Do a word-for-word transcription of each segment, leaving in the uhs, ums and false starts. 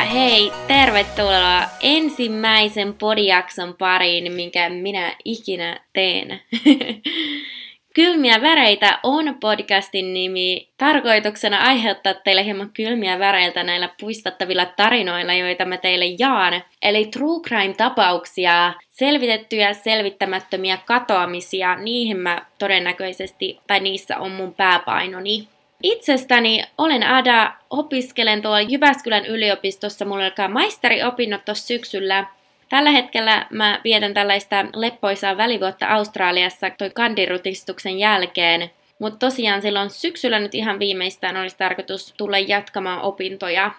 Ja hei, tervetuloa ensimmäisen podijakson pariin, minkä minä ikinä teen. Kylmiä väreitä on podcastin nimi. Tarkoituksena aiheuttaa teille hieman kylmiä väreiltä näillä puistattavilla tarinoilla, joita mä teille jaan. Eli true crime-tapauksia, selvitettyjä, selvittämättömiä katoamisia, niihin mä todennäköisesti, tai niissä on mun pääpainoni. Itsestäni olen Ada, opiskelen tuolla Jyväskylän yliopistossa, mulla alkaa maisteriopinnot tuossa syksyllä. Tällä hetkellä mä vietän tällaista leppoisaa välivuotta Australiassa toi kandirutistuksen jälkeen, mutta tosiaan silloin syksyllä nyt ihan viimeistään olisi tarkoitus tulla jatkamaan opintoja.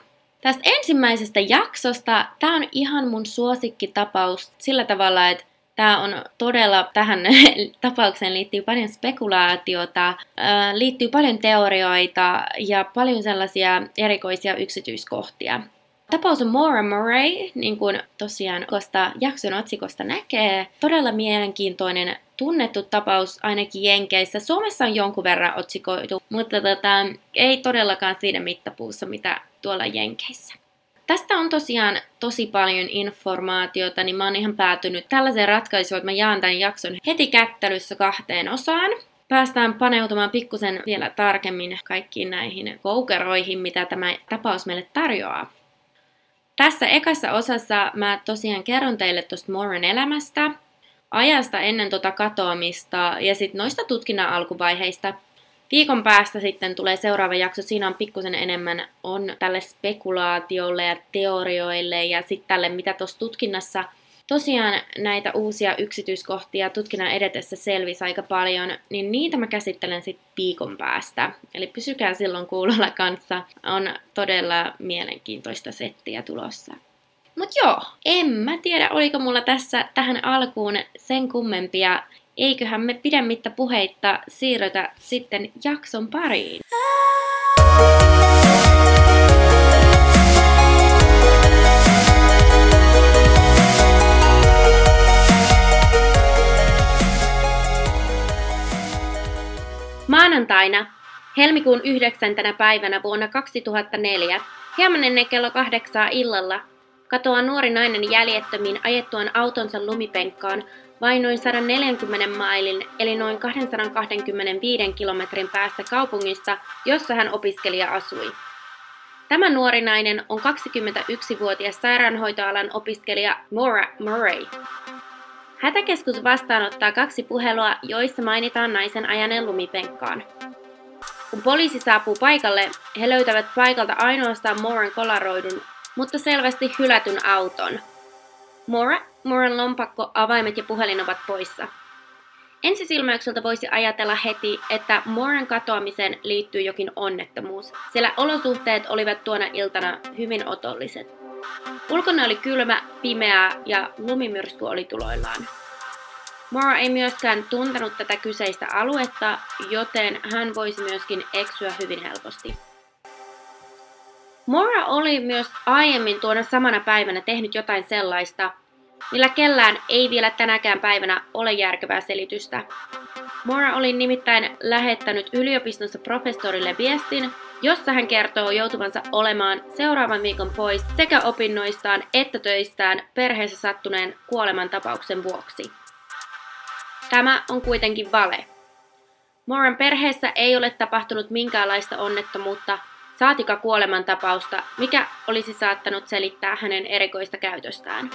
Tästä ensimmäisestä jaksosta, tää on ihan mun suosikkitapaus sillä tavalla, että tämä on todella, tähän tapaukseen liittyy paljon spekulaatiota, liittyy paljon teorioita ja paljon sellaisia erikoisia yksityiskohtia. Tapaus on Maura Murray, niin kuin tosiaan tuosta jakson otsikosta näkee. Todella mielenkiintoinen, tunnettu tapaus ainakin Jenkeissä. Suomessa on jonkun verran otsikoitu, mutta tota, ei todellakaan siinä mittapuussa, mitä tuolla Jenkeissä. Tästä on tosiaan tosi paljon informaatiota, niin mä oon ihan päätynyt tällaiseen ratkaisuun, että mä jaan tämän jakson heti kättelyssä kahteen osaan. Päästään paneutumaan pikkusen vielä tarkemmin kaikkiin näihin koukeroihin, mitä tämä tapaus meille tarjoaa. Tässä ekassa osassa mä tosiaan kerron teille tuosta Mauran elämästä, ajasta ennen tota katoamista ja sitten noista tutkinnan alkuvaiheista. Viikon päästä sitten tulee seuraava jakso, siinä on pikkusen enemmän on tälle spekulaatiolle ja teorioille ja sitten tälle, mitä tuossa tutkinnassa tosiaan näitä uusia yksityiskohtia tutkinnan edetessä selvisi aika paljon, niin niitä mä käsittelen sitten viikon päästä. Eli pysykää silloin kuulolla kanssa, on todella mielenkiintoista settiä tulossa. Mut joo, en mä tiedä oliko mulla tässä tähän alkuun sen kummempia. Eiköhän me pidemmittä puheitta siirrytä sitten jakson pariin. Maanantaina, helmikuun yhdeksäntenä päivänä vuonna kaksituhattaneljä, hieman ennen kello kahdeksaa illalla, katoaa nuori nainen jäljettömiin ajettuaan autonsa lumipenkkaan vain noin sata neljäkymmentä mailin eli noin kaksisataakaksikymmentäviisi kilometrin päästä kaupungista, jossa hän opiskelija asui. Tämä nuori nainen on kaksikymmentäyksivuotias sairaanhoitoalan opiskelija Maura Murray. Hätäkeskus vastaanottaa kaksi puhelua, joissa mainitaan naisen ajaneen lumipenkkaan. Kun poliisi saapuu paikalle, he löytävät paikalta ainoastaan Mauran kolaroidun, mutta selvästi hylätyn auton. Maura, Mauran lompakko, avaimet ja puhelin ovat poissa. Ensisilmäykseltä voisi ajatella heti, että Mauran katoamiseen liittyy jokin onnettomuus, sillä olosuhteet olivat tuona iltana hyvin otolliset. Ulkona oli kylmä, pimeää ja lumimyrsky oli tuloillaan. Maura ei myöskään tuntenut tätä kyseistä aluetta, joten hän voisi myöskin eksyä hyvin helposti. Maura oli myös aiemmin tuona samana päivänä tehnyt jotain sellaista, millä kellään ei vielä tänäkään päivänä ole järkevää selitystä. Maura oli nimittäin lähettänyt yliopistonsa professorille viestin, jossa hän kertoo joutuvansa olemaan seuraavan viikon pois sekä opinnoistaan että töistään perheessä sattuneen kuolemantapauksen vuoksi. Tämä on kuitenkin vale. Mauran perheessä ei ole tapahtunut minkäänlaista onnettomuutta, saatika kuolemantapausta, mikä olisi saattanut selittää hänen erikoista käytöstään.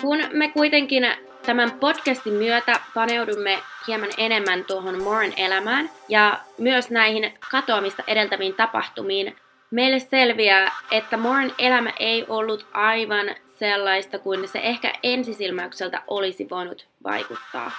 Kun me kuitenkin tämän podcastin myötä paneudumme hieman enemmän tuohon Mauran elämään ja myös näihin katoamista edeltäviin tapahtumiin, meille selviää, että Mauran elämä ei ollut aivan sellaista kuin se ehkä ensisilmäykseltä olisi voinut vaikuttaa.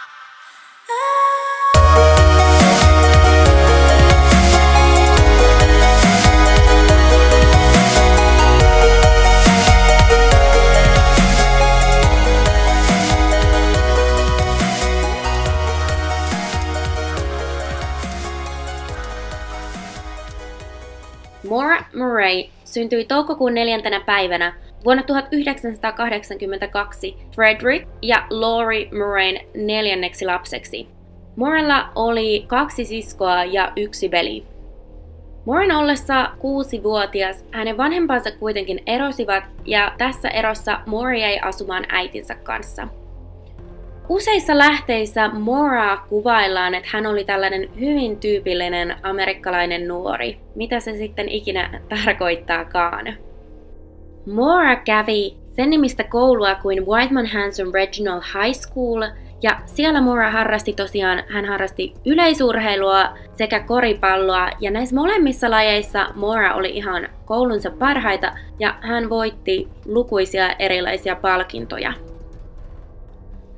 Maura Murray syntyi toukokuun neljäntenä päivänä vuonna tuhatyhdeksänsataakahdeksankymmentäkaksi Frederick ja Laurie Murrayn neljänneksi lapseksi. Mauralla oli kaksi siskoa ja yksi veli. Mauran ollessa kuusivuotias hänen vanhempansa kuitenkin erosivat ja tässä erossa Maura jäi asumaan äitinsä kanssa. Useissa lähteissä Mauraa kuvaillaan, että hän oli tällainen hyvin tyypillinen amerikkalainen nuori, mitä se sitten ikinä tarkoittaakaan. Maura kävi sen nimistä koulua kuin Whitman Hanson Regional High School, ja siellä Maura harrasti tosiaan, hän harrasti yleisurheilua sekä koripalloa, ja näissä molemmissa lajeissa Maura oli ihan koulunsa parhaita, ja hän voitti lukuisia erilaisia palkintoja.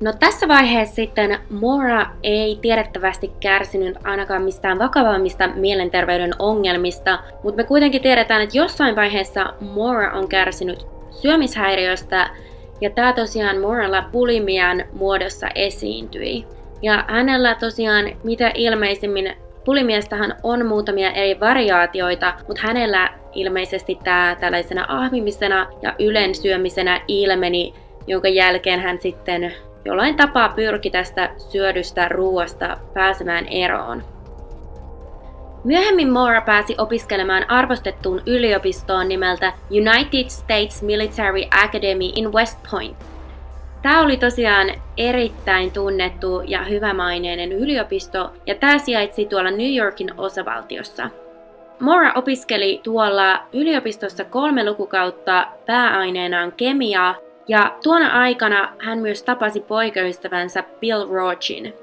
No tässä vaiheessa sitten Maura ei tiedettävästi kärsinyt ainakaan mistään vakavammista mielenterveyden ongelmista, mutta me kuitenkin tiedetään, että jossain vaiheessa Maura on kärsinyt syömishäiriöstä, ja tämä tosiaan Mauralla bulimian muodossa esiintyi. Ja hänellä tosiaan, mitä ilmeisimmin, bulimiastahan on muutamia eri variaatioita, mutta hänellä ilmeisesti tämä tällaisena ahmimisena ja ylensyömisenä ilmeni, jonka jälkeen hän sitten jollain tapaa pyrki tästä syödystä ruoasta pääsemään eroon. Myöhemmin Maura pääsi opiskelemaan arvostettuun yliopistoon nimeltä United States Military Academy in West Point. Tämä oli tosiaan erittäin tunnettu ja hyvämaineinen yliopisto, ja tämä sijaitsi tuolla New Yorkin osavaltiossa. Maura opiskeli tuolla yliopistossa kolme lukukautta pääaineenaan kemiaa, ja tuona aikana hän myös tapasi poikaystävänsä Bill Rauschin.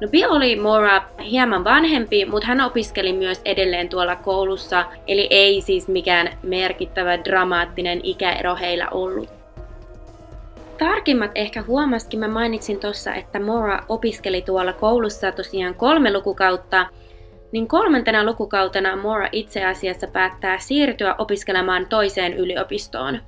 No Bill oli Maura hieman vanhempi, mutta hän opiskeli myös edelleen tuolla koulussa, eli ei siis mikään merkittävä dramaattinen ikäero heillä ollut. Tarkimmat ehkä huomasikin, mä mainitsin tuossa, että Maura opiskeli tuolla koulussa tosiaan kolme lukukautta, niin kolmantena lukukautena Maura itse asiassa päättää siirtyä opiskelemaan toiseen yliopistoon.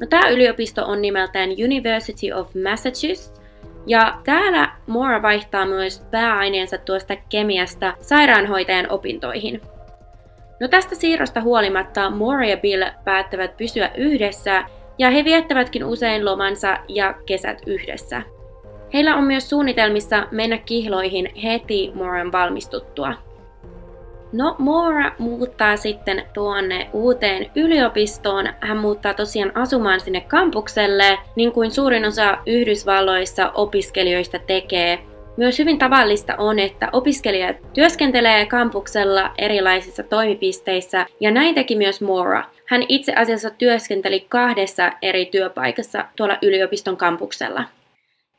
No, tämä yliopisto on nimeltään University of Massachusetts, ja täällä Maura vaihtaa myös pääaineensa tuosta kemiasta sairaanhoitajan opintoihin. No, tästä siirrosta huolimatta Maura ja Bill päättävät pysyä yhdessä, ja he viettävätkin usein lomansa ja kesät yhdessä. Heillä on myös suunnitelmissa mennä kihloihin heti Mauran valmistuttua. No, Maura muuttaa sitten tuonne uuteen yliopistoon. Hän muuttaa tosiaan asumaan sinne kampukselle, niin kuin suurin osa Yhdysvalloissa opiskelijoista tekee. Myös hyvin tavallista on, että opiskelijat työskentelee kampuksella erilaisissa toimipisteissä, ja näin teki myös Maura. Hän itse asiassa työskenteli kahdessa eri työpaikassa tuolla yliopiston kampuksella.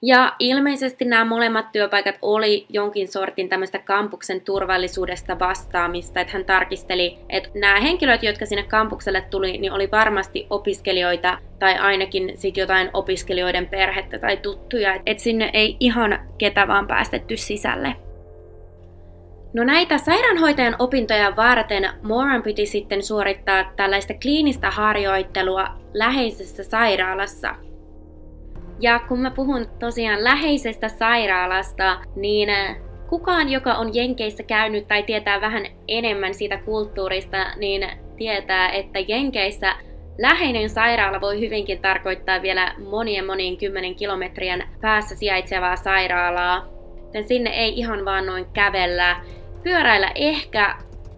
Ja ilmeisesti nämä molemmat työpaikat oli jonkin sortin tämmöistä kampuksen turvallisuudesta vastaamista, että hän tarkisteli, että nämä henkilöt, jotka sinne kampukselle tuli, niin oli varmasti opiskelijoita tai ainakin sit jotain opiskelijoiden perhettä tai tuttuja, että sinne ei ihan ketä vaan päästetty sisälle. No näitä sairaanhoitajan opintoja varten Mauran piti sitten suorittaa tällaista kliinistä harjoittelua läheisessä sairaalassa. Ja kun mä puhun tosiaan läheisestä sairaalasta, niin kukaan, joka on Jenkeissä käynyt tai tietää vähän enemmän siitä kulttuurista, niin tietää, että Jenkeissä läheinen sairaala voi hyvinkin tarkoittaa vielä monien monien kymmenen kilometrien päässä sijaitsevaa sairaalaa. Joten sinne ei ihan vaan noin kävellä. Pyöräillä ehkä,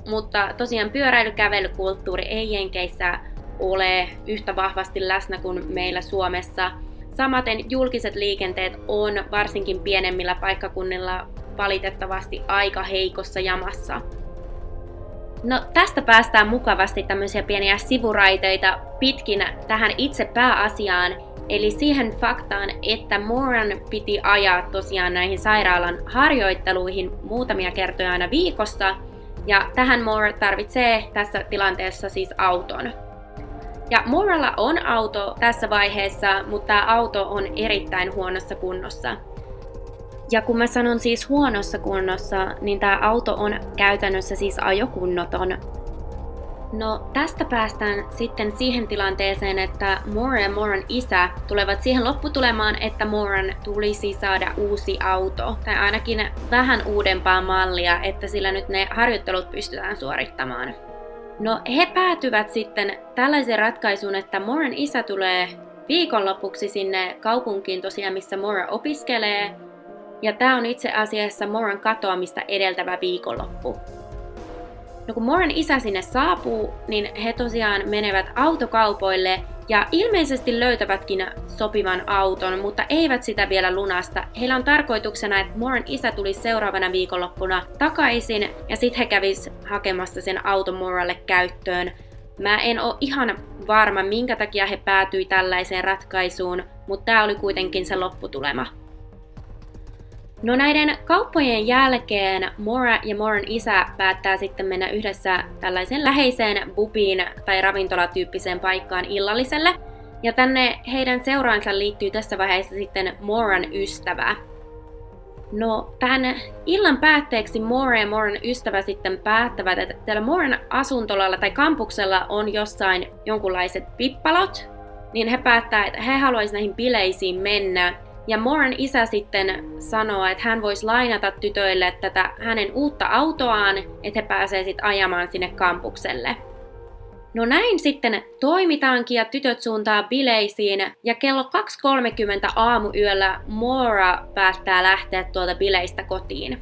mutta tosiaan pyöräilykävelykulttuuri ei Jenkeissä ole yhtä vahvasti läsnä kuin meillä Suomessa. Samaten julkiset liikenteet on varsinkin pienemmillä paikkakunnilla valitettavasti aika heikossa jamassa. No tästä päästään mukavasti tämmöisiä pieniä sivuraiteita pitkin tähän itse pääasiaan, eli siihen faktaan, että Mauran piti ajaa tosiaan näihin sairaalan harjoitteluihin muutamia kertoja aina viikossa, ja tähän Maura tarvitsee tässä tilanteessa siis auton. Ja Mauralla on auto tässä vaiheessa, mutta tämä auto on erittäin huonossa kunnossa. Ja kun mä sanon siis huonossa kunnossa, niin tämä auto on käytännössä siis ajokunnoton. No tästä päästään sitten siihen tilanteeseen, että Maura ja Mauran isä tulevat siihen lopputulemaan, että Mauran tulisi saada uusi auto. Tai ainakin vähän uudempaa mallia, että sillä nyt ne harjoittelut pystytään suorittamaan. No he päätyvät sitten tällaisen ratkaisuun, että Mauran isä tulee viikonlopuksi sinne kaupunkiin tosiaan, missä Maura opiskelee. Ja tämä on itse asiassa Mauran katoamista edeltävä viikonloppu. No kun Mauran isä sinne saapuu, niin he tosiaan menevät autokaupoille ja ilmeisesti löytävätkin sopivan auton, mutta eivät sitä vielä lunasta. Heillä on tarkoituksena, että Mauran isä tulisi seuraavana viikonloppuna takaisin ja sitten he kävis hakemassa sen auton Mauralle käyttöön. Mä en oo ihan varma, minkä takia he päätyi tällaiseen ratkaisuun, mutta tää oli kuitenkin se lopputulema. No näiden kauppojen jälkeen Maura ja Mauran isä päättää sitten mennä yhdessä tällaiseen läheiseen pubiin tai ravintolatyyppiseen paikkaan illalliselle. Ja tänne heidän seuraansa liittyy tässä vaiheessa sitten Mauran ystävä. No tämän illan päätteeksi Maura ja Mauran ystävä sitten päättävät, että täällä Mauran asuntolalla tai kampuksella on jossain jonkunlaiset pippalot. Niin he päättää, että he haluaisivat näihin bileisiin mennä. Ja Mauran isä sitten sanoo, että hän voisi lainata tytöille tätä hänen uutta autoaan, että he pääsee sitten ajamaan sinne kampukselle. No näin sitten toimitaankin ja tytöt suuntaa bileisiin ja kello kaksi kolmekymmentä aamuyöllä Maura päättää lähteä tuolta bileistä kotiin.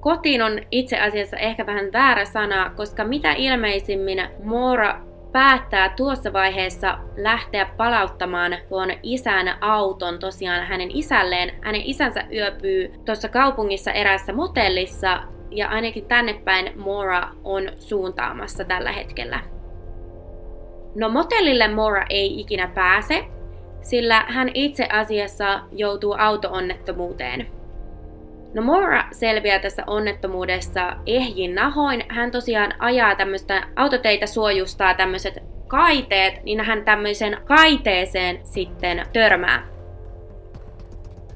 Kotiin on itse asiassa ehkä vähän väärä sana, koska mitä ilmeisimmin Maura päättää tuossa vaiheessa lähteä palauttamaan tuon isän auton tosiaan hänen isälleen. Hänen isänsä yöpyy tuossa kaupungissa eräässä motellissa ja ainakin tänne päin Maura on suuntaamassa tällä hetkellä. No motellille Maura ei ikinä pääse, sillä hän itse asiassa joutuu auto-onnettomuuteen. No Maura selviää tässä onnettomuudessa ehjin nahoin. Hän tosiaan ajaa tämmöistä, autoteitä suojustaa tämmöiset kaiteet, niin hän tämmöiseen kaiteeseen sitten törmää.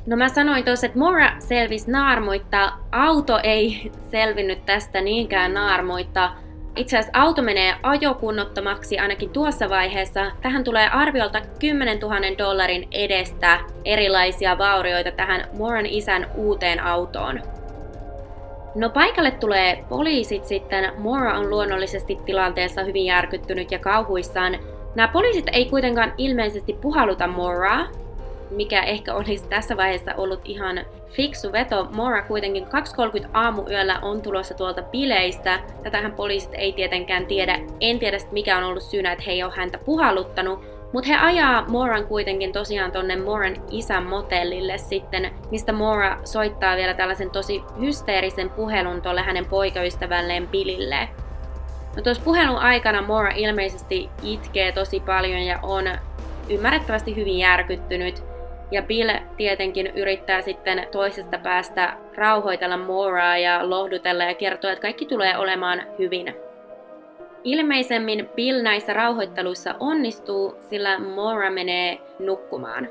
No mä sanoin tuossa, että Maura selvisi naarmuitta. Auto ei selvinnyt tästä niinkään naarmuitta. Itse asiassa auto menee ajokunnottomaksi ainakin tuossa vaiheessa. Tähän tulee arviolta kymmenen tuhannen dollarin edestä erilaisia vaurioita tähän Mauran isän uuteen autoon. No paikalle tulee poliisit sitten. Maura on luonnollisesti tilanteessa hyvin järkyttynyt ja kauhuissaan. Nämä poliisit ei kuitenkaan ilmeisesti puhalluta Mauraa, mikä ehkä olisi tässä vaiheessa ollut ihan fiksu veto. Maura kuitenkin kaksi kolmekymmentä aamuyöllä on tulossa tuolta bileistä. Tätähän poliisit ei tietenkään tiedä. En tiedä mikä on ollut syynä, että he ei ole häntä puhalluttanut. Mutta he ajaa Mauran kuitenkin tosiaan tonne Mauran isän motellille sitten, mistä Maura soittaa vielä tällaisen tosi hysteerisen puhelun tuolle hänen poikaystävälleen Billille. No tuossa puhelun aikana Maura ilmeisesti itkee tosi paljon ja on ymmärrettävästi hyvin järkyttynyt. Ja Bill tietenkin yrittää sitten toisesta päästä rauhoitella Mauraa ja lohdutella ja kertoa, että kaikki tulee olemaan hyvin. Ilmeisemmin Bill näissä rauhoitteluissa onnistuu, sillä Maura menee nukkumaan.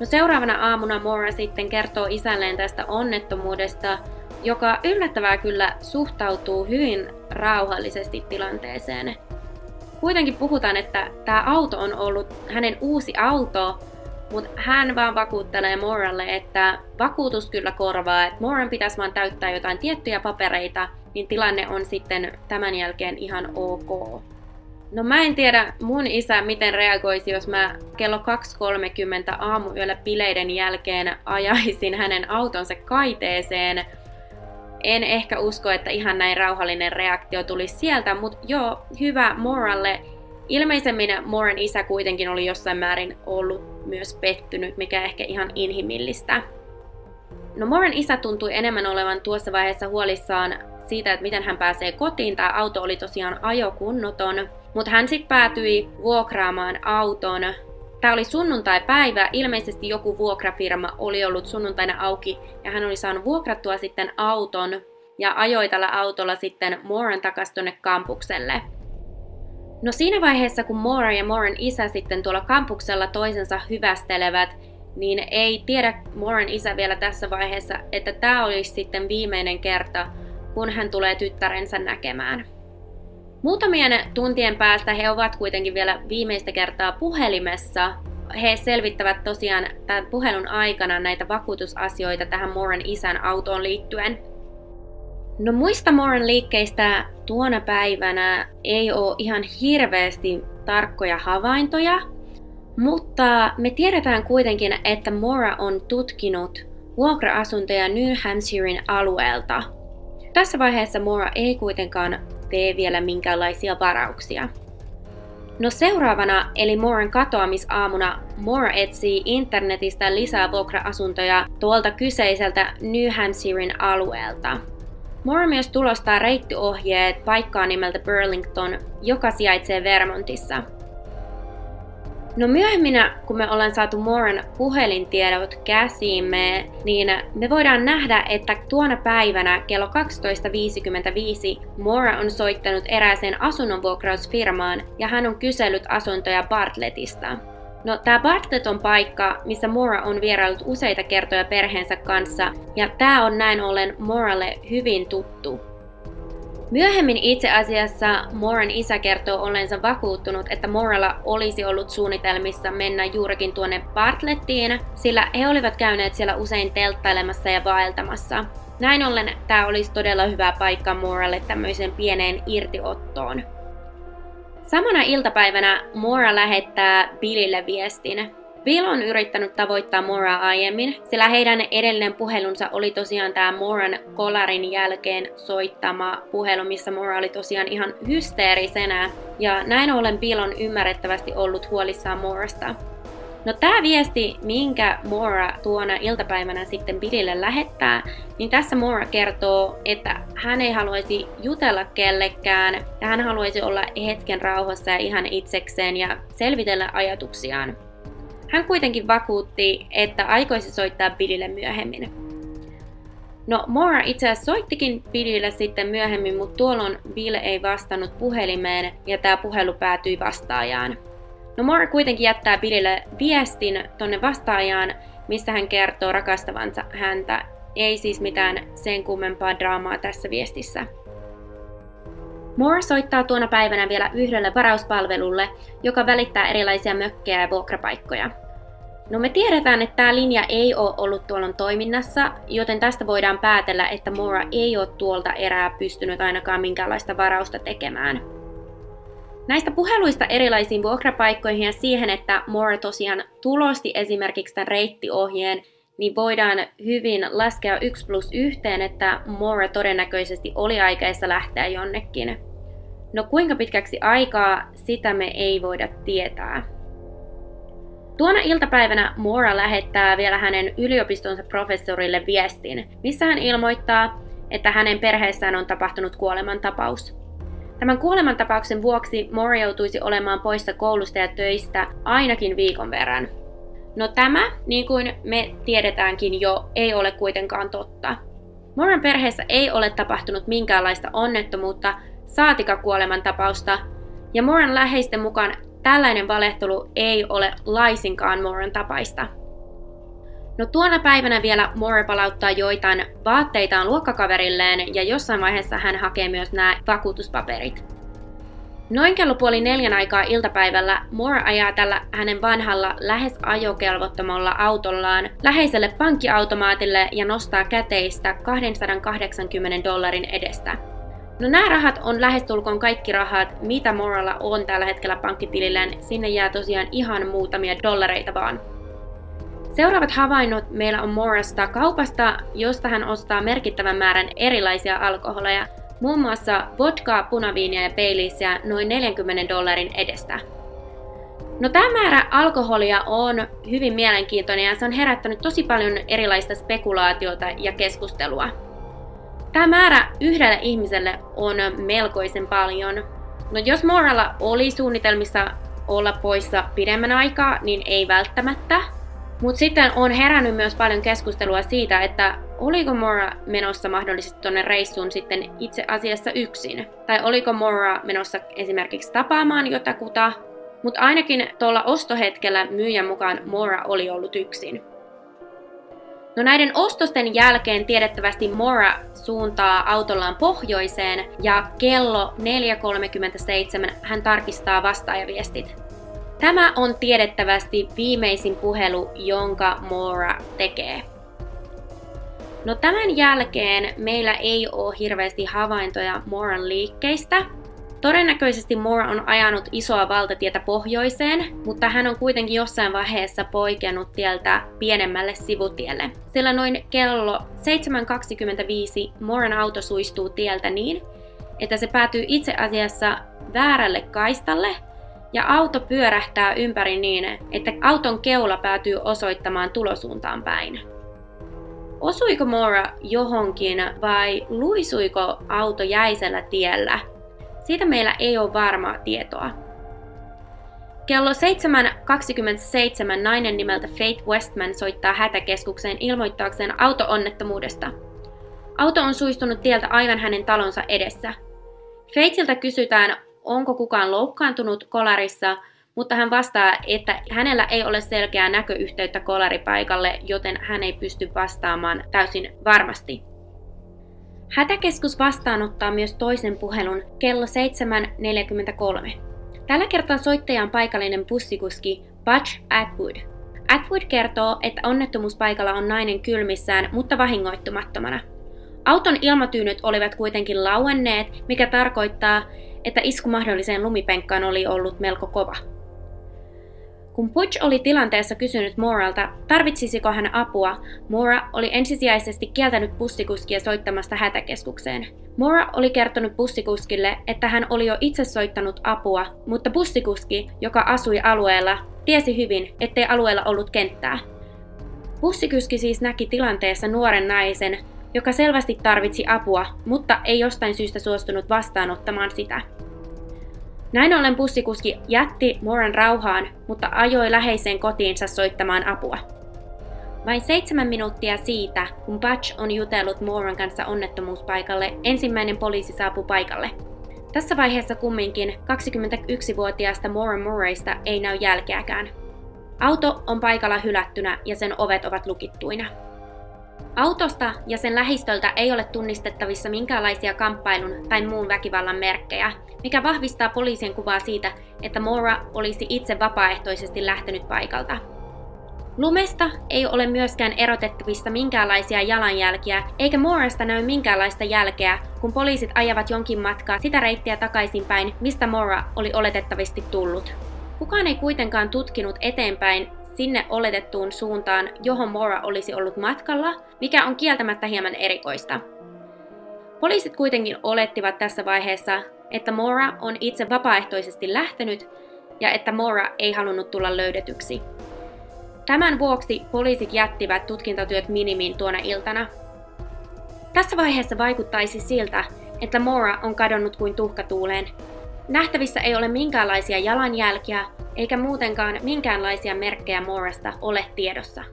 No seuraavana aamuna Maura sitten kertoo isälleen tästä onnettomuudesta, joka yllättävää kyllä suhtautuu hyvin rauhallisesti tilanteeseen. Kuitenkin puhutaan, että tämä auto on ollut hänen uusi auto, mutta hän vaan vakuuttelee Mauralle, että vakuutus kyllä korvaa, että Mauran pitäisi vaan täyttää jotain tiettyjä papereita, niin tilanne on sitten tämän jälkeen ihan ok. No mä en tiedä mun isä miten reagoisi, jos mä kello kaksi kolmekymmentä aamuyöllä bileiden jälkeen ajaisin hänen autonsa kaiteeseen. En ehkä usko, että ihan näin rauhallinen reaktio tulisi sieltä, mutta joo, hyvä Mauralle. Ilmeisemmin Mauran isä kuitenkin oli jossain määrin ollut myös pettynyt, mikä ehkä ihan inhimillistä. No Mauran isä tuntui enemmän olevan tuossa vaiheessa huolissaan siitä, että miten hän pääsee kotiin. Tämä auto oli tosiaan ajokunnoton, mutta hän sitten päätyi vuokraamaan auton. Tämä oli sunnuntaipäivä, ilmeisesti joku vuokrafirma oli ollut sunnuntaina auki ja hän oli saanut vuokrattua sitten auton ja ajoi tällä autolla sitten Mauran takaisin tuonne kampukselle. No siinä vaiheessa, kun Maura ja Mauran isä sitten tuolla kampuksella toisensa hyvästelevät, niin ei tiedä Mauran isä vielä tässä vaiheessa, että tämä olisi sitten viimeinen kerta, kun hän tulee tyttärensä näkemään. Muutamien tuntien päästä he ovat kuitenkin vielä viimeistä kertaa puhelimessa. He selvittävät tosiaan tämän puhelun aikana näitä vakuutusasioita tähän Mauran isän autoon liittyen. No muista Mauran liikkeistä tuona päivänä ei ole ihan hirveästi tarkkoja havaintoja, mutta me tiedetään kuitenkin, että Maura on tutkinut vuokra-asuntoja New Hampshiren alueelta. Tässä vaiheessa Maura ei kuitenkaan tee vielä minkäänlaisia varauksia. No seuraavana, eli Mauran katoamisaamuna, Maura etsii internetistä lisää vuokra-asuntoja tuolta kyseiseltä New Hampshiren alueelta. Maura myös tulostaa reittiohjeet paikkaa nimeltä Burlington, joka sijaitsee Vermontissa. No myöhemminä, kun me ollaan saatu Mauran puhelintiedot käsiimme, niin me voidaan nähdä, että tuona päivänä kello kaksitoista viisikymmentäviisi Maura on soittanut erääseen asunnonvuokrausfirmaan ja hän on kysellyt asuntoja Bartlettista. No tää Bartlett on paikka, missä Maura on vierailut useita kertoja perheensä kanssa ja tää on näin ollen Mauralle hyvin tuttu. Myöhemmin itse asiassa Mauran isä kertoo olleensa vakuuttunut, että Mauralla olisi ollut suunnitelmissa mennä juurikin tuonne Bartlettiin, sillä he olivat käyneet siellä usein telttailemassa ja vaeltamassa. Näin ollen tämä olisi todella hyvä paikka Mauralle tämmöiseen pieneen irtiottoon. Samana iltapäivänä Maura lähettää Billille viestin. Bill on yrittänyt tavoittaa Mauraa aiemmin, sillä heidän edellinen puhelunsa oli tosiaan tämä Mauran kolarin jälkeen soittama puhelu, missä Maura oli tosiaan ihan hysteerisenä, ja näin ollen Bill on ymmärrettävästi ollut huolissaan Maurasta. No tämä viesti, minkä Maura tuona iltapäivänä sitten Billille lähettää, niin tässä Maura kertoo, että hän ei haluaisi jutella kellekään ja hän haluaisi olla hetken rauhassa ja ihan itsekseen ja selvitellä ajatuksiaan. Hän kuitenkin vakuutti, että aikoisi soittaa Billille myöhemmin. No Maura itse asiassa soittikin Billille sitten myöhemmin, mutta tuolloin Bill ei vastannut puhelimeen ja tämä puhelu päätyi vastaajaan. No Maura kuitenkin jättää Billille viestin tonne vastaajaan, missä hän kertoo rakastavansa häntä. Ei siis mitään sen kummempaa draamaa tässä viestissä. Maura soittaa tuona päivänä vielä yhdelle varauspalvelulle, joka välittää erilaisia mökkejä ja vuokrapaikkoja. No me tiedetään, että tämä linja ei ole ollut tuolloin toiminnassa, joten tästä voidaan päätellä, että Maura ei ole tuolta erää pystynyt ainakaan minkäänlaista varausta tekemään. Näistä puheluista erilaisiin vuokrapaikkoihin ja siihen, että Maura tosiaan tulosti esimerkiksi tämän reittiohjeen, niin voidaan hyvin laskea yksi plus yhteen, että Maura todennäköisesti oli aikeissa lähteä jonnekin. No kuinka pitkäksi aikaa, sitä me ei voida tietää. Tuona iltapäivänä Maura lähettää vielä hänen yliopistonsa professorille viestin, missä hän ilmoittaa, että hänen perheessään on tapahtunut kuolemantapaus. Tämän kuolemantapauksen vuoksi Maura joutuisi olemaan poissa koulusta ja töistä ainakin viikon verran. No tämä, niin kuin me tiedetäänkin jo, ei ole kuitenkaan totta. Mauran perheessä ei ole tapahtunut minkäänlaista onnettomuutta, saatika kuolemantapausta, ja Mauran läheisten mukaan tällainen valehtelu ei ole laisinkaan Mauran tapaista. No tuona päivänä vielä Maura palauttaa joitain vaatteitaan luokkakaverilleen, ja jossain vaiheessa hän hakee myös nämä vakuutuspaperit. Noin kello puoli neljän aikaa iltapäivällä Maura ajaa tällä hänen vanhalla lähes ajokelvottomalla autollaan läheiselle pankkiautomaatille ja nostaa käteistä kaksisataakahdeksankymmentä dollarin edestä. No nämä rahat on lähestulkoon kaikki rahat, mitä Mauralla on tällä hetkellä pankkitilillään, sinne jää tosiaan ihan muutamia dollareita vaan. Seuraavat havainnot meillä on Maurasta kaupasta, josta hän ostaa merkittävän määrän erilaisia alkoholeja, muun muassa vodkaa, punaviiniä ja Baileysia noin neljänkymmenen dollarin edestä. No tämä määrä alkoholia on hyvin mielenkiintoinen ja se on herättänyt tosi paljon erilaista spekulaatiota ja keskustelua. Tämä määrä yhdelle ihmiselle on melkoisen paljon. No jos Mauralla oli suunnitelmissa olla poissa pidemmän aikaa, niin ei välttämättä. Mutta sitten on herännyt myös paljon keskustelua siitä, että oliko Maura menossa mahdollisesti tuonne reissuun sitten itse asiassa yksin? Tai oliko Maura menossa esimerkiksi tapaamaan jotakuta? Mutta ainakin tuolla ostohetkellä myyjän mukaan Maura oli ollut yksin. No näiden ostosten jälkeen tiedettävästi Maura suuntaa autollaan pohjoiseen ja kello neljä kolmekymmentäseitsemän hän tarkistaa vastaajaviestit. Tämä on tiedettävästi viimeisin puhelu, jonka Maura tekee. No tämän jälkeen meillä ei ole hirveästi havaintoja Mauran liikkeistä. Todennäköisesti Maura on ajanut isoa valtatietä pohjoiseen, mutta hän on kuitenkin jossain vaiheessa poikennut tieltä pienemmälle sivutielle. Sillä noin kello seitsemän kaksikymmentäviisi Mauran auto suistuu tieltä niin, että se päätyy itse asiassa väärälle kaistalle ja auto pyörähtää ympäri niin, että auton keula päätyy osoittamaan tulosuuntaan päin. Osuiko Maura johonkin vai luisuiko auto jäisellä tiellä? Siitä meillä ei ole varmaa tietoa. Kello seitsemän kaksikymmentäseitsemän nainen nimeltä Faith Westman soittaa hätäkeskukseen ilmoittaakseen auto-onnettomuudesta. Auto on suistunut tieltä aivan hänen talonsa edessä. Faithiltä kysytään, onko kukaan loukkaantunut kolarissa, mutta hän vastaa, että hänellä ei ole selkeää näköyhteyttä kolaripaikalle, joten hän ei pysty vastaamaan täysin varmasti. Hätäkeskus vastaanottaa myös toisen puhelun kello seitsemän neljäkymmentäkolme. Tällä kertaa soittaja on paikallinen bussikuski Butch Atwood. Atwood kertoo, että onnettomuuspaikalla on nainen kylmissään, mutta vahingoittumattomana. Auton ilmatyynyt olivat kuitenkin lauenneet, mikä tarkoittaa, että isku mahdolliseen lumipenkkaan oli ollut melko kova. Kun Butch oli tilanteessa kysynyt Mauralta, tarvitsisiko hän apua, Maura oli ensisijaisesti kieltänyt bussikuskia soittamasta hätäkeskukseen. Maura oli kertonut bussikuskille, että hän oli jo itse soittanut apua, mutta bussikuski, joka asui alueella, tiesi hyvin, ettei alueella ollut kenttää. Bussikuski siis näki tilanteessa nuoren naisen, joka selvästi tarvitsi apua, mutta ei jostain syystä suostunut vastaanottamaan sitä. Näin ollen bussikuski jätti Mauran rauhaan, mutta ajoi läheiseen kotiinsa soittamaan apua. Vain seitsemän minuuttia siitä, kun Butch on jutellut Mauran kanssa onnettomuuspaikalle, ensimmäinen poliisi saapui paikalle. Tässä vaiheessa kumminkin kaksikymmentäyksivuotiaasta Maura Murraysta ei näy jälkeäkään. Auto on paikalla hylättynä ja sen ovet ovat lukittuina. Autosta ja sen lähistöltä ei ole tunnistettavissa minkäänlaisia kamppailun tai muun väkivallan merkkejä, mikä vahvistaa poliisin kuvaa siitä, että Maura olisi itse vapaaehtoisesti lähtenyt paikalta. Lumesta ei ole myöskään erotettavissa minkäänlaisia jalanjälkiä, eikä Maurasta näy minkäänlaista jälkeä, kun poliisit ajavat jonkin matkaa sitä reittiä takaisinpäin, mistä Maura oli oletettavasti tullut. Kukaan ei kuitenkaan tutkinut eteenpäin sinne oletettuun suuntaan, johon Maura olisi ollut matkalla, mikä on kieltämättä hieman erikoista. Poliisit kuitenkin olettivat tässä vaiheessa, että Maura on itse vapaaehtoisesti lähtenyt ja että Maura ei halunnut tulla löydetyksi. Tämän vuoksi poliisit jättivät tutkintatyöt minimiin tuona iltana. Tässä vaiheessa vaikuttaisi siltä, että Maura on kadonnut kuin tuhka tuuleen. Nähtävissä ei ole minkäänlaisia jalanjälkiä, eikä muutenkaan minkäänlaisia merkkejä Maurasta ole tiedossa.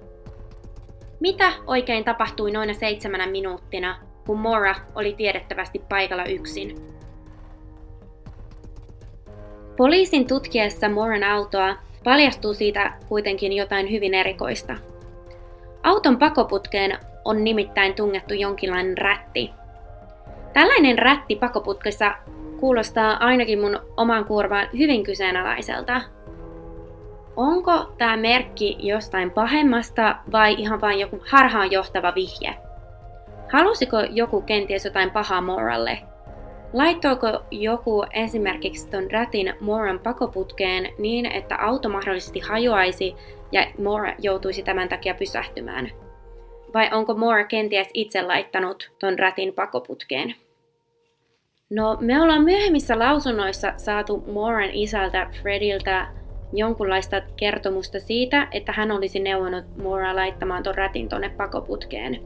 Mitä oikein tapahtui noina seitsemänä minuuttina, kun Maura oli tiedettävästi paikalla yksin? Poliisin tutkiessa Mauran autoa paljastuu siitä kuitenkin jotain hyvin erikoista. Auton pakoputkeen on nimittäin tungettu jonkinlainen rätti. Tällainen rätti pakoputkessa kuulostaa ainakin mun oman korvaan hyvin kyseenalaiselta. Onko tämä merkki jostain pahemmasta vai ihan vain joku harhaanjohtava vihje? Halusiko joku kenties jotain pahaa Mauralle? Laittoiko joku esimerkiksi ton rätin Mauran pakoputkeen niin, että auto mahdollisesti hajoaisi ja Maura joutuisi tämän takia pysähtymään? Vai onko Maura kenties itse laittanut ton rätin pakoputkeen? No, me ollaan myöhemmissä lausunnoissa saatu Mauran isältä Frediltä jonkunlaista kertomusta siitä, että hän olisi neuvonut Mauraa laittamaan ton rätin tonne pakoputkeen.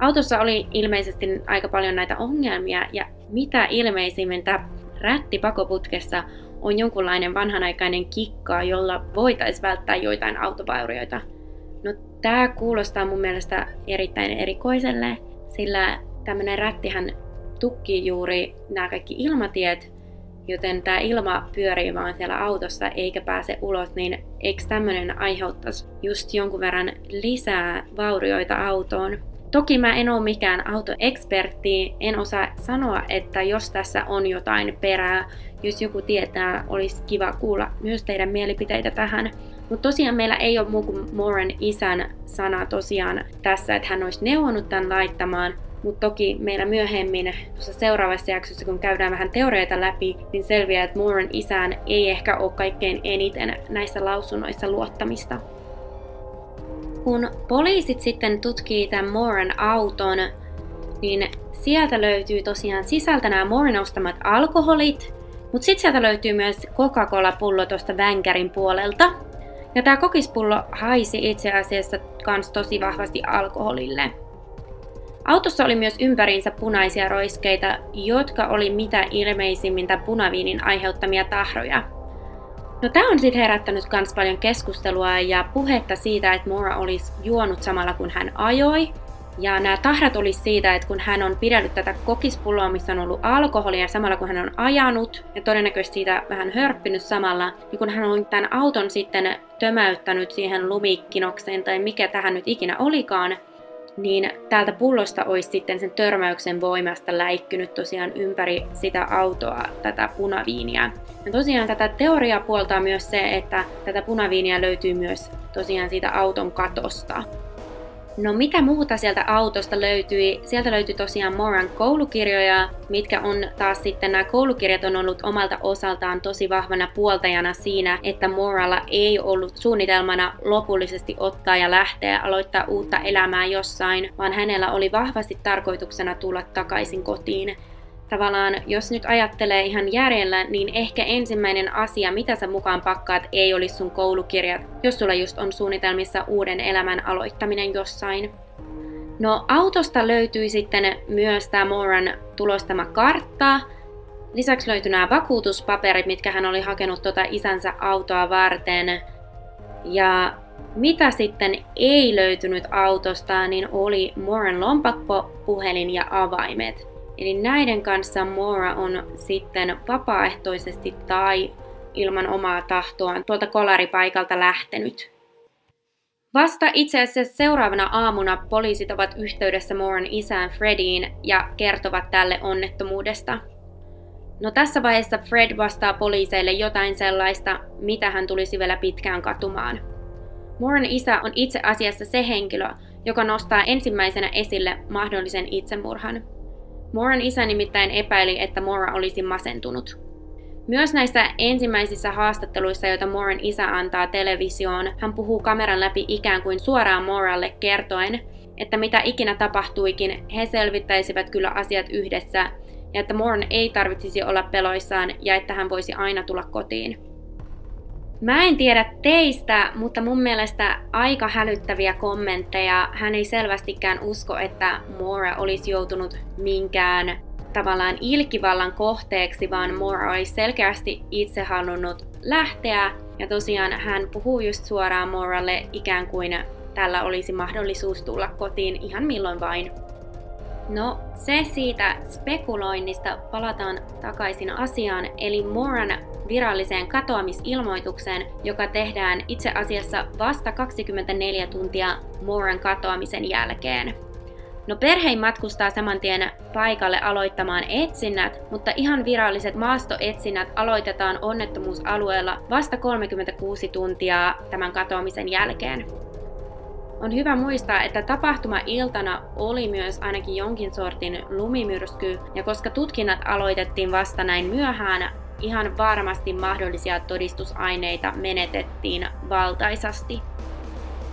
Autossa oli ilmeisesti aika paljon näitä ongelmia, ja mitä ilmeisimmin tämä rätti pakoputkessa on jonkunlainen vanhanaikainen kikka, jolla voitaisiin välttää joitain autovaurioita. No, tää kuulostaa mun mielestä erittäin erikoiselle, sillä tämmönen rättihän tukkii juuri nämä kaikki ilmatiet, joten tämä ilma pyörii vaan siellä autossa eikä pääse ulos, niin eikö tämmöinen aiheuttaisi just jonkun verran lisää vaurioita autoon? Toki mä en ole mikään autoekspertti, en osaa sanoa, että jos tässä on jotain perää, jos joku tietää, olisi kiva kuulla myös teidän mielipiteitä tähän. Mutta tosiaan meillä ei ole muu kuin Mauran isän sana tosiaan tässä, että hän olisi neuvonut tämän laittamaan, Mutta toki meillä myöhemmin tuossa seuraavassa jaksossa, kun käydään vähän teoreita läpi, niin selviää, että Mauran isään ei ehkä ole kaikkein eniten näissä lausunnoissa luottamista. Kun poliisit sitten tutkii tämän Mauran auton, niin sieltä löytyy tosiaan sisältä nämä Mauran ostamat alkoholit, mutta sitten sieltä löytyy myös Coca-Cola-pullo tuosta vänkärin puolelta. Ja tämä kokispullo haisi itse asiassa myös tosi vahvasti alkoholille. Autossa oli myös ympäriinsä punaisia roiskeita, jotka oli mitä ilmeisimmin tämän punaviinin aiheuttamia tahroja. No tää on sit herättänyt myös paljon keskustelua ja puhetta siitä, että Maura olisi juonut samalla kun hän ajoi. Ja nämä tahrat oli siitä, että kun hän on pidellyt tätä kokispulloa, missä on ollut alkoholia samalla kun hän on ajanut ja todennäköisesti siitä vähän hörppinyt samalla, niin kun hän on tämän auton sitten tömäyttänyt siihen lumikinokseen tai mikä tähän nyt ikinä olikaan, niin täältä pullosta olisi sitten sen törmäyksen voimasta läikkynyt tosiaan ympäri sitä autoa tätä punaviiniä. Ja tosiaan tätä teoriaa puoltaa myös se, että tätä punaviiniä löytyy myös tosiaan siitä auton katosta. No mitä muuta sieltä autosta löytyi? Sieltä löytyi tosiaan Mauran koulukirjoja, mitkä on taas sitten, nämä koulukirjat on ollut omalta osaltaan tosi vahvana puoltajana siinä, että Mauralla ei ollut suunnitelmana lopullisesti ottaa ja lähteä aloittaa uutta elämää jossain, vaan hänellä oli vahvasti tarkoituksena tulla takaisin kotiin. Tavallaan, jos nyt ajattelee ihan järjellä, niin ehkä ensimmäinen asia, mitä sä mukaan pakkaat, ei olisi sun koulukirjat, jos sulla just on suunnitelmissa uuden elämän aloittaminen jossain. No, autosta löytyi sitten myös tää Mauran tulostama kartta. Lisäksi löytyi nämä vakuutuspaperit, mitkä hän oli hakenut tuota isänsä autoa varten. Ja mitä sitten ei löytynyt autosta, niin oli Mauran lompakko, puhelin ja avaimet. Eli näiden kanssa Maura on sitten vapaaehtoisesti tai ilman omaa tahtoaan tuolta kolaripaikalta lähtenyt. Vasta itse asiassa seuraavana aamuna poliisit ovat yhteydessä Mauran isään Frediin ja kertovat tälle onnettomuudesta. No tässä vaiheessa Fred vastaa poliiseille jotain sellaista, mitä hän tulisi vielä pitkään katumaan. Mauran isä on itse asiassa se henkilö, joka nostaa ensimmäisenä esille mahdollisen itsemurhan. Mauran isä nimittäin epäili, että Maura olisi masentunut. Myös näissä ensimmäisissä haastatteluissa, joita Mauran isä antaa televisioon, hän puhuu kameran läpi ikään kuin suoraan Mauralle kertoen, että mitä ikinä tapahtuikin, he selvittäisivät kyllä asiat yhdessä, ja että Mauran ei tarvitsisi olla peloissaan ja että hän voisi aina tulla kotiin. Mä en tiedä teistä, mutta mun mielestä aika hälyttäviä kommentteja. Hän ei selvästikään usko, että Maura olisi joutunut minkään tavallaan ilkivallan kohteeksi, vaan Maura olisi selkeästi itse halunnut lähteä. Ja tosiaan hän puhuu just suoraan Mauralle ikään kuin tällä olisi mahdollisuus tulla kotiin ihan milloin vain. No, se siitä spekuloinnista, palataan takaisin asiaan, eli Mauran viralliseen katoamisilmoitukseen, joka tehdään itse asiassa vasta kaksikymmentäneljä tuntia Mauran katoamisen jälkeen. No perhe matkustaa saman tien paikalle aloittamaan etsinnät, mutta ihan viralliset maastoetsinnät aloitetaan onnettomuusalueella vasta kolmekymmentäkuusi tuntia tämän katoamisen jälkeen. On hyvä muistaa, että tapahtuma-iltana oli myös ainakin jonkin sortin lumimyrsky, ja koska tutkinnat aloitettiin vasta näin myöhään, ihan varmasti mahdollisia todistusaineita menetettiin valtaisasti.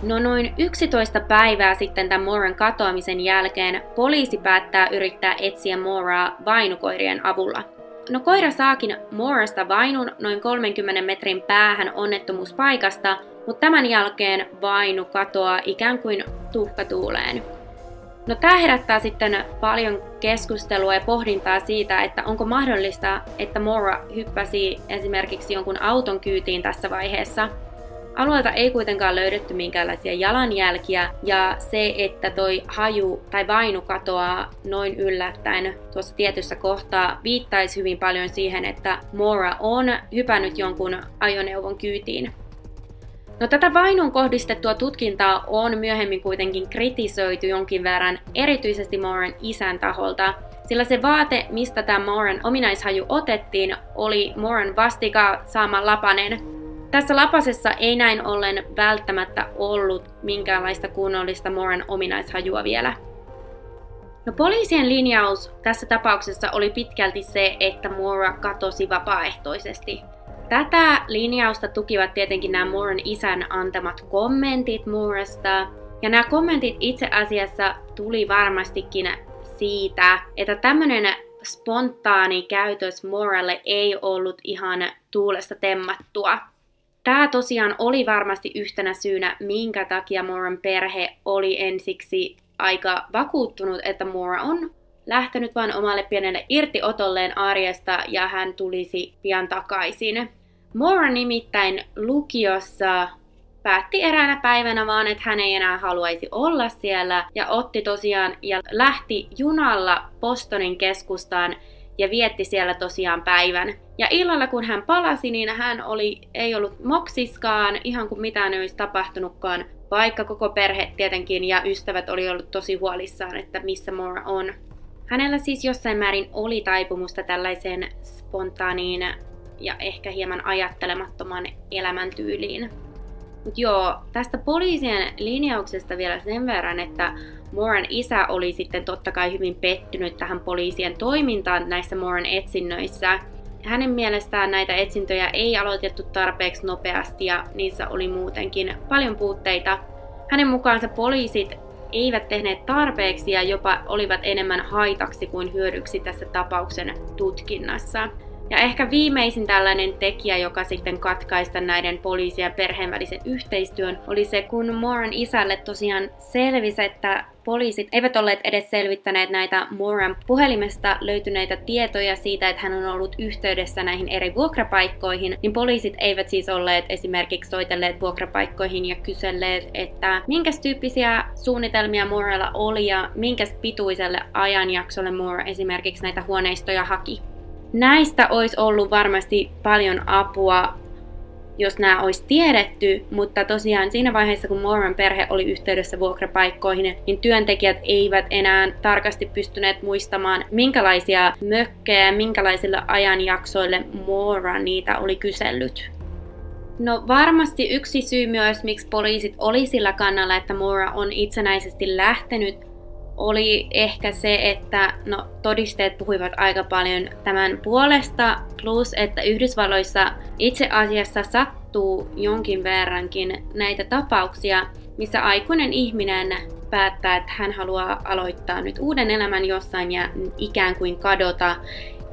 No noin yksitoista päivää sitten tämän Mauran katoamisen jälkeen poliisi päättää yrittää etsiä Mauraa vainukoirien avulla. No koira saakin Maurasta vainun noin kolmenkymmenen metrin päähän onnettomuuspaikasta, mutta tämän jälkeen vainu katoaa ikään kuin tuhkatuuleen. No tää herättää sitten paljon keskustelua ja pohdintaa siitä, että onko mahdollista, että Maura hyppäsi esimerkiksi jonkun auton kyytiin tässä vaiheessa. Alueelta ei kuitenkaan löydetty minkäänlaisia jalanjälkiä, ja se, että toi haju tai vainu katoaa noin yllättäen tuossa tietyssä kohtaa, viittaisi hyvin paljon siihen, että Maura on hypännyt jonkun ajoneuvon kyytiin. No tätä vainuun kohdistettua tutkintaa on myöhemmin kuitenkin kritisoitu jonkin verran, erityisesti Mauran isän taholta, sillä se vaate, mistä tämä Mauran ominaishaju otettiin, oli Mauran vastika saama lapanen. Tässä lapasessa ei näin ollen välttämättä ollut minkäänlaista kunnollista Mauran ominaishajua vielä. No poliisien linjaus tässä tapauksessa oli pitkälti se, että Maura katosi vapaaehtoisesti. Tätä linjausta tukivat tietenkin nämä Mauran isän antamat kommentit Maurasta. Ja nämä kommentit itse asiassa tuli varmastikin siitä, että tämmöinen spontaani käytös Mauralle ei ollut ihan tuulesta temmattua. Tämä tosiaan oli varmasti yhtenä syynä, minkä takia Mauran perhe oli ensiksi aika vakuuttunut, että Maura on lähtenyt vain omalle pienelle irtiotolleen arjesta ja hän tulisi pian takaisin. Maura nimittäin lukiossa päätti eräänä päivänä vaan, että hän ei enää haluaisi olla siellä ja otti tosiaan ja lähti junalla Bostonin keskustaan ja vietti siellä tosiaan päivän. Ja illalla kun hän palasi, niin hän oli, ei ollut moksiskaan, ihan kuin mitään ei olisi tapahtunutkaan, vaikka koko perhe tietenkin ja ystävät oli ollut tosi huolissaan, että missä Maura on. Hänellä siis jossain määrin oli taipumusta tällaiseen spontaaniin ja ehkä hieman ajattelemattoman elämäntyyliin. Mut joo, tästä poliisien linjauksesta vielä sen verran, että Mauran isä oli sitten totta kai hyvin pettynyt tähän poliisien toimintaan näissä Mauran etsinnöissä. Hänen mielestään näitä etsintöjä ei aloitettu tarpeeksi nopeasti ja niissä oli muutenkin paljon puutteita. Hänen mukaansa poliisit eivät tehneet tarpeeksi ja jopa olivat enemmän haitaksi kuin hyödyksi tässä tapauksen tutkinnassa. Ja ehkä viimeisin tällainen tekijä, joka sitten katkaista näiden poliisin ja perheen välisen yhteistyön, oli se, kun Mauran isälle tosiaan selvisi, että poliisit eivät olleet edes selvittäneet näitä Mauran puhelimesta löytyneitä tietoja siitä, että hän on ollut yhteydessä näihin eri vuokrapaikkoihin, niin poliisit eivät siis olleet esimerkiksi soitelleet vuokrapaikkoihin ja kyselleet, että minkäs tyyppisiä suunnitelmia Mauralla oli ja minkäs pituiselle ajanjaksolle Maura esimerkiksi näitä huoneistoja haki. Näistä olisi ollut varmasti paljon apua, jos nämä olisi tiedetty, mutta tosiaan siinä vaiheessa, kun Mauran perhe oli yhteydessä vuokrapaikkoihin, niin työntekijät eivät enää tarkasti pystyneet muistamaan, minkälaisia mökkejä ja minkälaisille ajanjaksoille Maura niitä oli kysellyt. No varmasti yksi syy myös, miksi poliisit oli sillä kannalla, että Maura on itsenäisesti lähtenyt, oli ehkä se, että no, todisteet puhuivat aika paljon tämän puolesta, plus että Yhdysvalloissa itse asiassa sattuu jonkin verrankin näitä tapauksia, missä aikuinen ihminen päättää, että hän haluaa aloittaa nyt uuden elämän jossain ja ikään kuin kadota.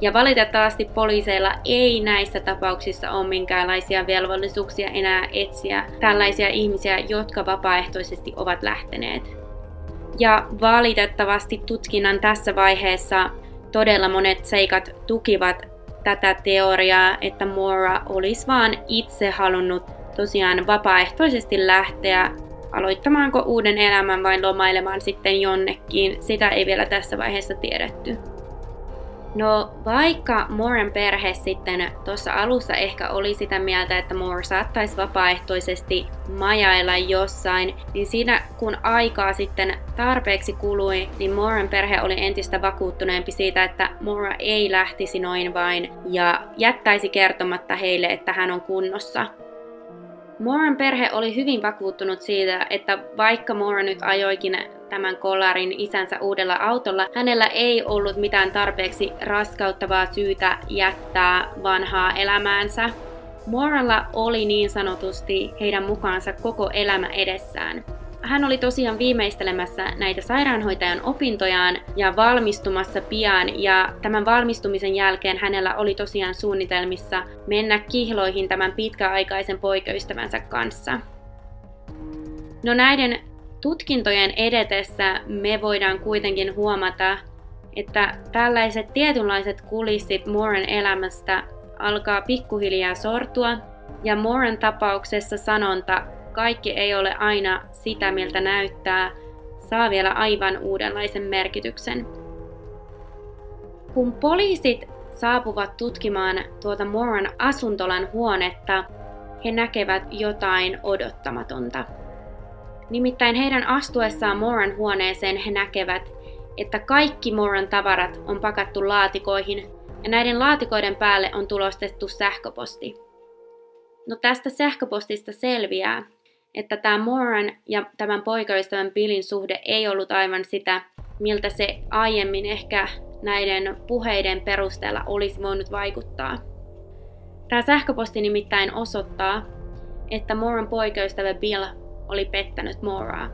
Ja valitettavasti poliiseilla ei näissä tapauksissa ole minkäänlaisia velvollisuuksia enää etsiä tällaisia ihmisiä, jotka vapaaehtoisesti ovat lähteneet. Ja valitettavasti tutkinnan tässä vaiheessa todella monet seikat tukivat tätä teoriaa, että Maura olisi vaan itse halunnut tosiaan vapaaehtoisesti lähteä aloittamaanko uuden elämän vai lomailemaan sitten jonnekin. Sitä ei vielä tässä vaiheessa tiedetty. No vaikka Mauran perhe sitten tuossa alussa ehkä oli sitä mieltä, että Maura saattaisi vapaaehtoisesti majailla jossain, niin siinä kun aikaa sitten tarpeeksi kului, niin Mauran perhe oli entistä vakuuttuneempi siitä, että Maura ei lähtisi noin vain ja jättäisi kertomatta heille, että hän on kunnossa. Mauran perhe oli hyvin vakuuttunut siitä, että vaikka Maura nyt ajoikin tämän kolarin isänsä uudella autolla, hänellä ei ollut mitään tarpeeksi raskauttavaa syytä jättää vanhaa elämäänsä. Mauralla oli niin sanotusti heidän mukaansa koko elämä edessään. Hän oli tosiaan viimeistelemässä näitä sairaanhoitajan opintojaan ja valmistumassa pian, ja tämän valmistumisen jälkeen hänellä oli tosiaan suunnitelmissa mennä kihloihin tämän pitkäaikaisen poikaystävänsä kanssa. No näiden tutkintojen edetessä me voidaan kuitenkin huomata, että tällaiset tietynlaiset kulissit Mauran elämästä alkaa pikkuhiljaa sortua, ja Mauran tapauksessa sanonta "kaikki ei ole aina sitä, miltä näyttää" saa vielä aivan uudenlaisen merkityksen. Kun poliisit saapuvat tutkimaan tuota Mauran asuntolan huonetta, he näkevät jotain odottamatonta. Nimittäin heidän astuessaan Mauran huoneeseen he näkevät, että kaikki Mauran tavarat on pakattu laatikoihin ja näiden laatikoiden päälle on tulostettu sähköposti. No tästä sähköpostista selviää, että tämä Mauran ja tämän poikaystävän Billin suhde ei ollut aivan sitä, miltä se aiemmin ehkä näiden puheiden perusteella olisi voinut vaikuttaa. Tämä sähköposti nimittäin osoittaa, että Mauran poikaystävä Bill oli pettänyt Mauraa.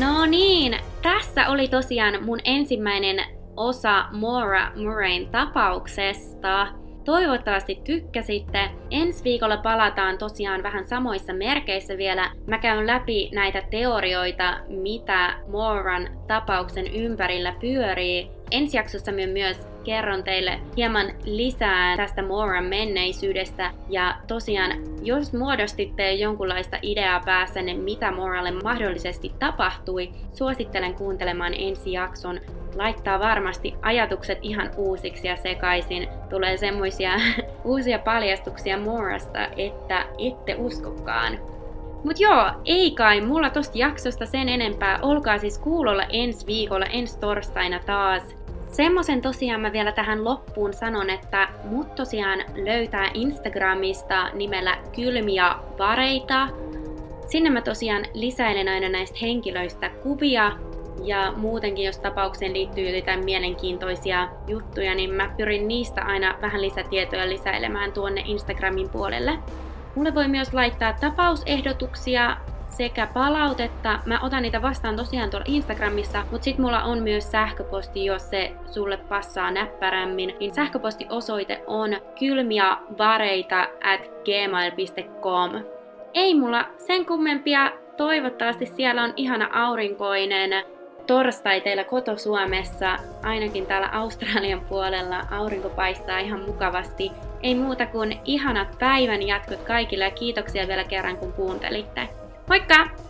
No niin, tässä oli tosiaan mun ensimmäinen osa Maura Murrayn tapauksesta. Toivottavasti tykkäsitte. Ensi viikolla palataan tosiaan vähän samoissa merkeissä vielä. Mä käyn läpi näitä teorioita, mitä Mauran tapauksen ympärillä pyörii. Ensi jaksossa mä myös kerron teille hieman lisää tästä Mauran menneisyydestä. Ja tosiaan, jos muodostitte jonkunlaista ideaa päässänne, mitä Mauralle mahdollisesti tapahtui, suosittelen kuuntelemaan ensi jakson. Laittaa varmasti ajatukset ihan uusiksi ja sekaisin. Tulee semmoisia uusia paljastuksia Maurasta, että ette uskokaan. Mut joo, ei kai mulla tosta jaksosta sen enempää. Olkaa siis kuulolla ensi viikolla, ensi torstaina taas. Semmosen tosiaan mä vielä tähän loppuun sanon, että mut tosiaan löytää Instagramista nimellä Kylmiä Vareita. Sinne mä tosiaan lisäilen aina näistä henkilöistä kuvia. Ja muutenkin, jos tapaukseen liittyy jotain mielenkiintoisia juttuja, niin mä pyrin niistä aina vähän lisätietoja lisäilemään tuonne Instagramin puolelle. Mulle voi myös laittaa tapausehdotuksia sekä palautetta. Mä otan niitä vastaan tosiaan tuolla Instagramissa, mutta sit mulla on myös sähköposti, jos se sulle passaa näppärämmin. Niin sähköpostiosoite on kylmiä vareita at gmail piste com. Ei mulla sen kummempia. Toivottavasti siellä on ihana aurinkoinen torstai teillä koto-Suomessa, ainakin täällä Australian puolella aurinko paistaa ihan mukavasti. Ei muuta kuin ihanat päivän jatkot kaikille ja kiitoksia vielä kerran kun kuuntelitte. Moikka!